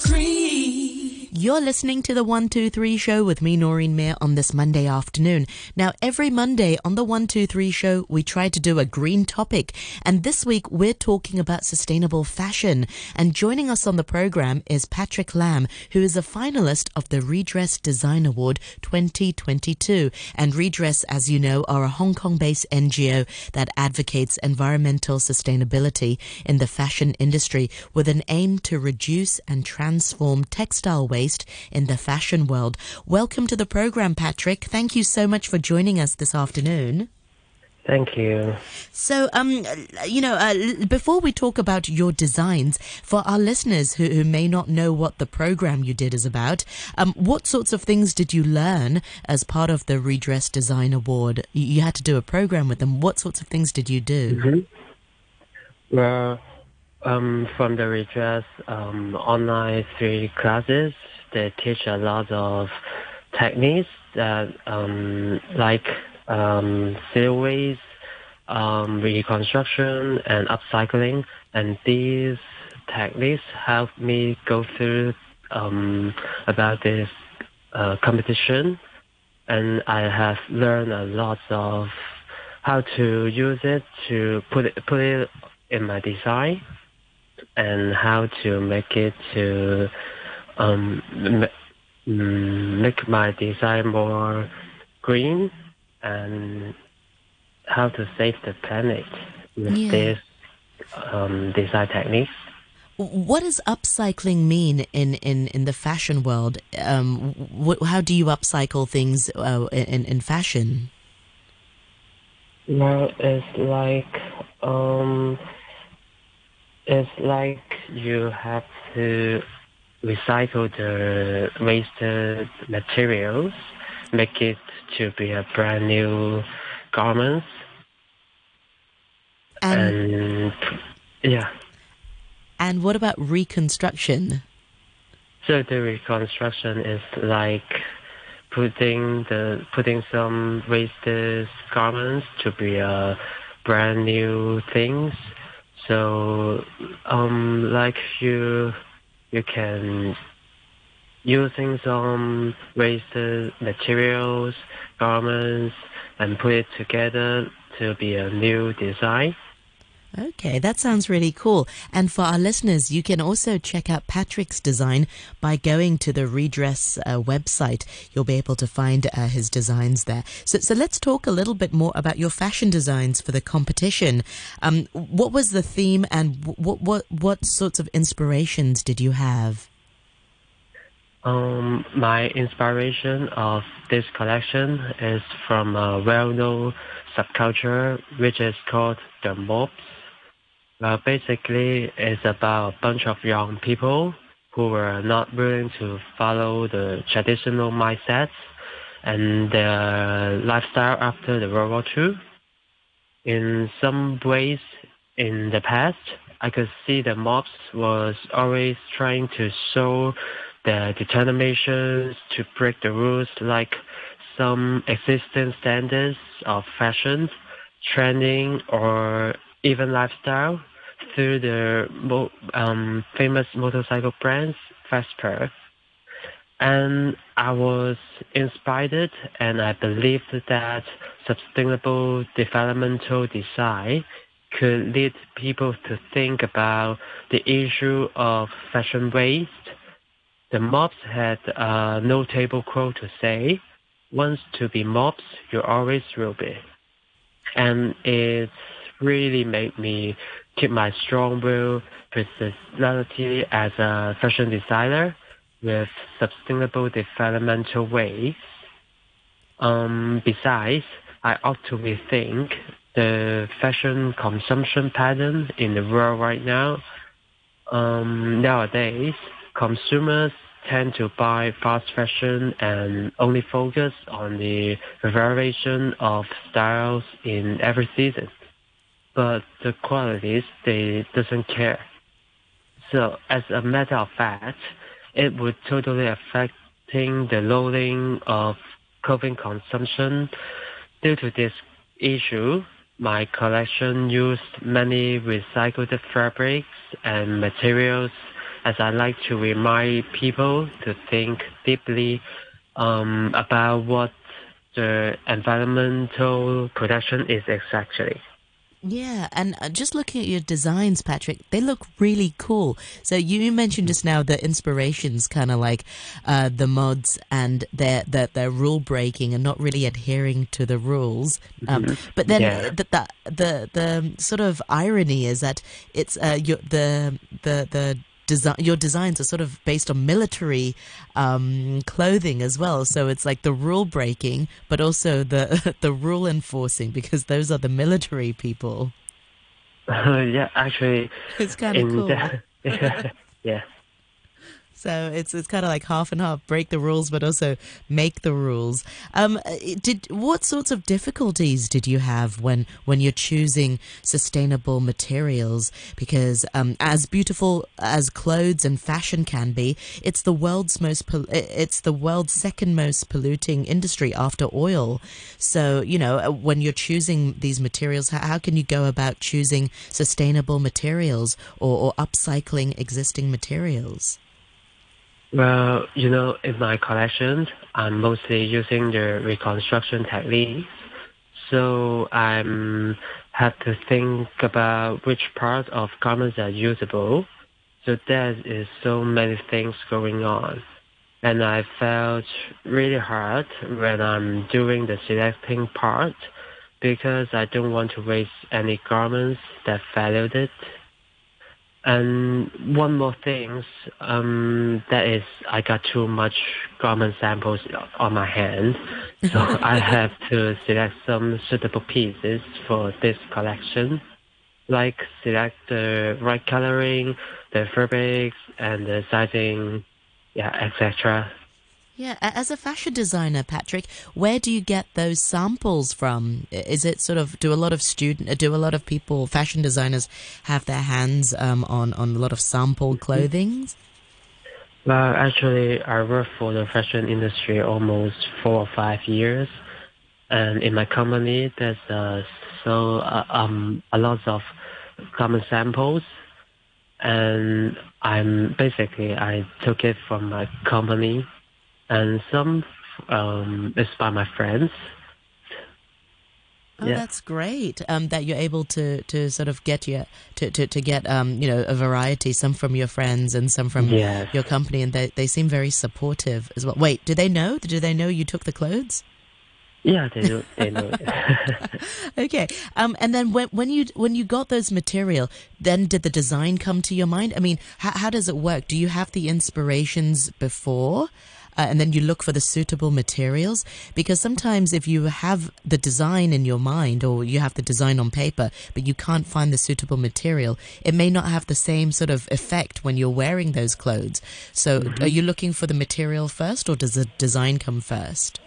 so free. You're listening to the 123 Show with me, Noreen Mir, on this Monday afternoon. Now, every Monday on the 123 Show, we try to do a green topic. And this week, we're talking about sustainable fashion. And joining us on the program is Patrick Lam, who is a finalist of the Redress Design Award 2022. And Redress, as you know, are a Hong Kong-based NGO that advocates environmental sustainability in the fashion industry with an aim to reduce and transform textile waste in the fashion world. Welcome to the program, Patrick. Thank you so much for joining us this afternoon. Thank you. So, before we talk about your designs, for our listeners who may not know what the program you did is about, what sorts of things did you learn as part of the Redress Design Award? You had to do a program with them. What sorts of things did you do? Mm-hmm. From the Redress online 3 classes, they teach a lot of techniques that silhouettes, reconstruction, and upcycling. And these techniques helped me go through about this competition. And I have learned a lot of how to use it to put it in my design, and how to make it to make my design more green, and how to save the planet with this design technique. What does upcycling mean in the fashion world? How do you upcycle things in fashion? Well, it's like you have to recycle the wasted materials, make it to be a brand new garment, and And what about reconstruction? So the reconstruction is like putting some wasted garments to be a brand new things. So, you can using some wasted materials, garments, and put it together to be a new design. Okay, that sounds really cool. And for our listeners, you can also check out Patrick's design by going to the Redress website. You'll be able to find his designs there. So let's talk a little bit more about your fashion designs for the competition. What was the theme, and what sorts of inspirations did you have? My inspiration of this collection is from a well-known subculture, which is called the Mobs. Well, basically, it's about a bunch of young people who were not willing to follow the traditional mindsets and their lifestyle after the World War II. In some ways, in the past, I could see the Mobs was always trying to show their determination to break the rules, like some existing standards of fashion, trending, or even lifestyle through the famous motorcycle brands Vespa. And I was inspired, and I believed that sustainable developmental design could lead people to think about the issue of fashion waste. The Mobs had a notable quote to say, "Once to be Mobs, you always will be." And it really made me keep my strong will, personality as a fashion designer with sustainable developmental ways. Besides, I ought to rethink the fashion consumption pattern in the world right now. Nowadays, consumers tend to buy fast fashion and only focus on the variation of styles in every season, but the qualities they doesn't care. So as a matter of fact, it would totally affecting the lowering of clothing consumption. Due to this issue, my collection used many recycled fabrics and materials as I like to remind people to think deeply about what the environmental protection is exactly. Yeah, and just looking at your designs, Patrick, they look really cool. So you mentioned just now the inspirations, kind of like the mods and their rule breaking and not really adhering to the rules. But then the sort of irony is that it's your designs are sort of based on military clothing as well, so it's like the rule breaking, but also the rule enforcing, because those are the military people. Yeah, actually, it's kind of cool. Yeah. So it's kind of like half and half: break the rules, but also make the rules. What sorts of difficulties did you have when you're choosing sustainable materials? Because as beautiful as clothes and fashion can be, it's the world's second most polluting industry after oil. So when you're choosing these materials, how can you go about choosing sustainable materials or upcycling existing materials? Well, in my collections, I'm mostly using the reconstruction techniques. So I had to think about which parts of garments are usable. So there is so many things going on. And I felt really hard when I'm doing the selecting part, because I don't want to waste any garments that valued it. And one more thing, that is, I got too much garment samples on my hand, so I have to select some suitable pieces for this collection, like select the right coloring, the fabrics, and the sizing, etc. Yeah, as a fashion designer, Patrick, where do you get those samples from? Is it sort of do a lot of people, fashion designers, have their hands on a lot of sample clothing? Well, actually, I worked for the fashion industry almost 4 or 5 years, and in my company, there's a lot of common samples. And I took it from my company. And some is by my friends. Oh, yeah. That's great! That you're able to sort of get a variety. Some from your friends and some from your company, and they seem very supportive as well. Wait, do they know? Do they know you took the clothes? Yeah, they know. Okay, and then when you got those material, then did the design come to your mind? I mean, how does it work? Do you have the inspirations before? And then you look for the suitable materials, because sometimes if you have the design in your mind or you have the design on paper, but you can't find the suitable material, it may not have the same sort of effect when you're wearing those clothes. So are you looking for the material first, or does the design come first?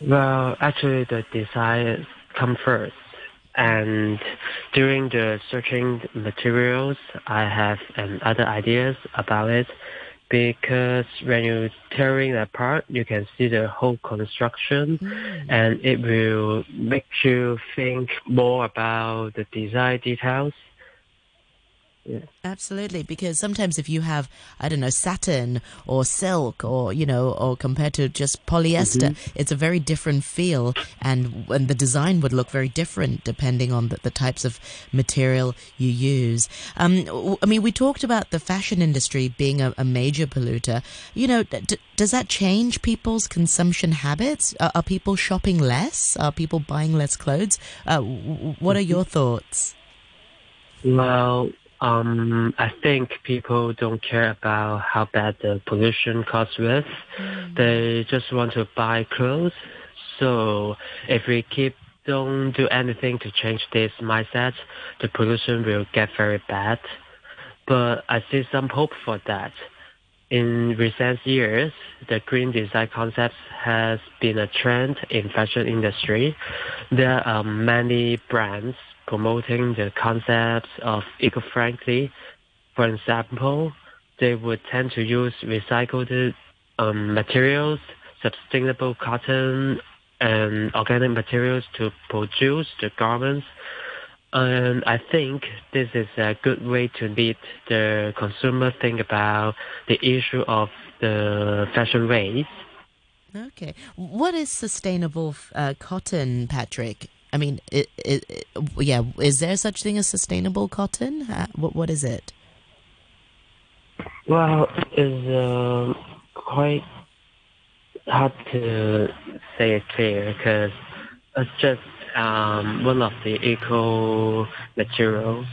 Well, actually the design comes first. And during the searching materials, I have other ideas about it. Because when you're tearing apart, you can see the whole construction, and it will make you think more about the design details. Yeah. Absolutely, because sometimes if you have, I don't know, satin or silk or compared to just polyester, it's a very different feel, and the design would look very different depending on the types of material you use. I mean, we talked about the fashion industry being a major polluter. Does that change people's consumption habits? Are people shopping less? Are people buying less clothes? What are your thoughts? Well, I think people don't care about how bad the pollution caused with. They just want to buy clothes. So if we don't do anything to change this mindset, the pollution will get very bad. But I see some hope for that. In recent years, the green design concept has been a trend in fashion industry. There are many brands promoting the concepts of eco-friendly. For example, they would tend to use recycled materials, sustainable cotton, and organic materials to produce the garments. And I think this is a good way to lead the consumer think about the issue of the fashion waste. Okay. What is sustainable cotton, Patrick? I mean, is there such thing as sustainable cotton? What is it? Well, it's quite hard to say it clear because it's just one of the eco materials.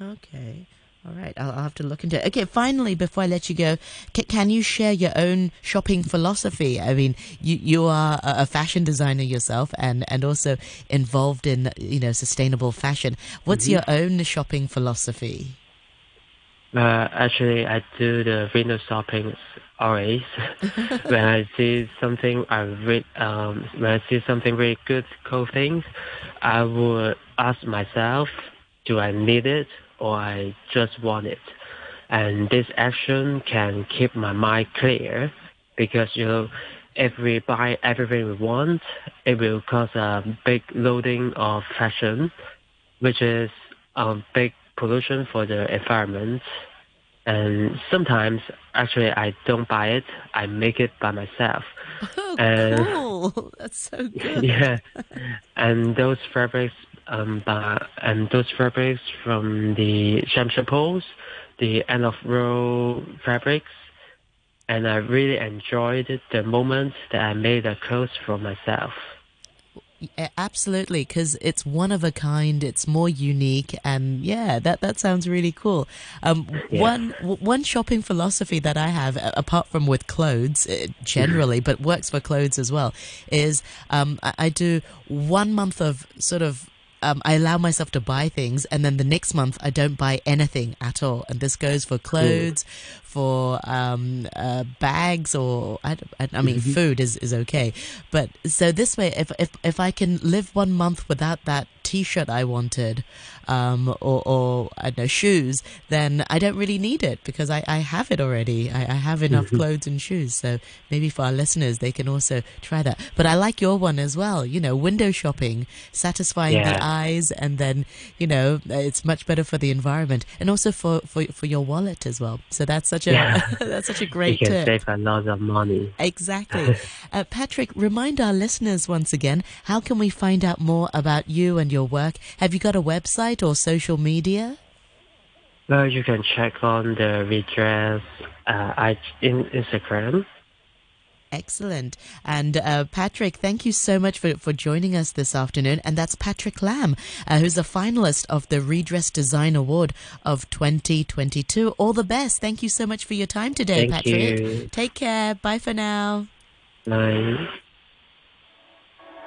Okay. All right, I'll have to look into it. Okay, finally, before I let you go, can you share your own shopping philosophy? I mean, you are a fashion designer yourself and also involved in, sustainable fashion. What's your own shopping philosophy? Actually, I do the window shopping always. When I see something, when I see something really good, cool things, I would ask myself, do I need it? Or I just want it. And this action can keep my mind clear because, if we buy everything we want, it will cause a big loading of fashion, which is a big pollution for the environment. And sometimes, actually, I don't buy it. I make it by myself. Oh, cool. That's so good. Yeah. And those fabrics from the Shambhapos, the end-of-row fabrics, and I really enjoyed the moment that I made the clothes for myself. Absolutely, because it's one of a kind, it's more unique, and that sounds really cool. One shopping philosophy that I have, apart from with clothes generally, but works for clothes as well, is I do 1 month of sort of I allow myself to buy things, and then the next month I don't buy anything at all. And this goes for clothes, for bags, or food is okay. But so this way, if I can live 1 month without that T-shirt I wanted, or I don't know, shoes, then I don't really need it because I have it already. I have enough clothes and shoes. So maybe for our listeners, they can also try that. But I like your one as well. Window shopping, satisfying the eyes, and then it's much better for the environment and also for your wallet as well. So that's such a that's such a great tip. You can save a lot of money. Exactly. Patrick, remind our listeners once again, how can we find out more about you and your work? Have you got a website or social media? Well, you can check on the Redress Instagram. Excellent. And Patrick, thank you so much for joining us this afternoon. And that's Patrick Lam, who's a finalist of the Redress Design Award of 2022. All the best. Thank you so much for your time today, Patrick. Thank you. Take care. Bye for now. Bye.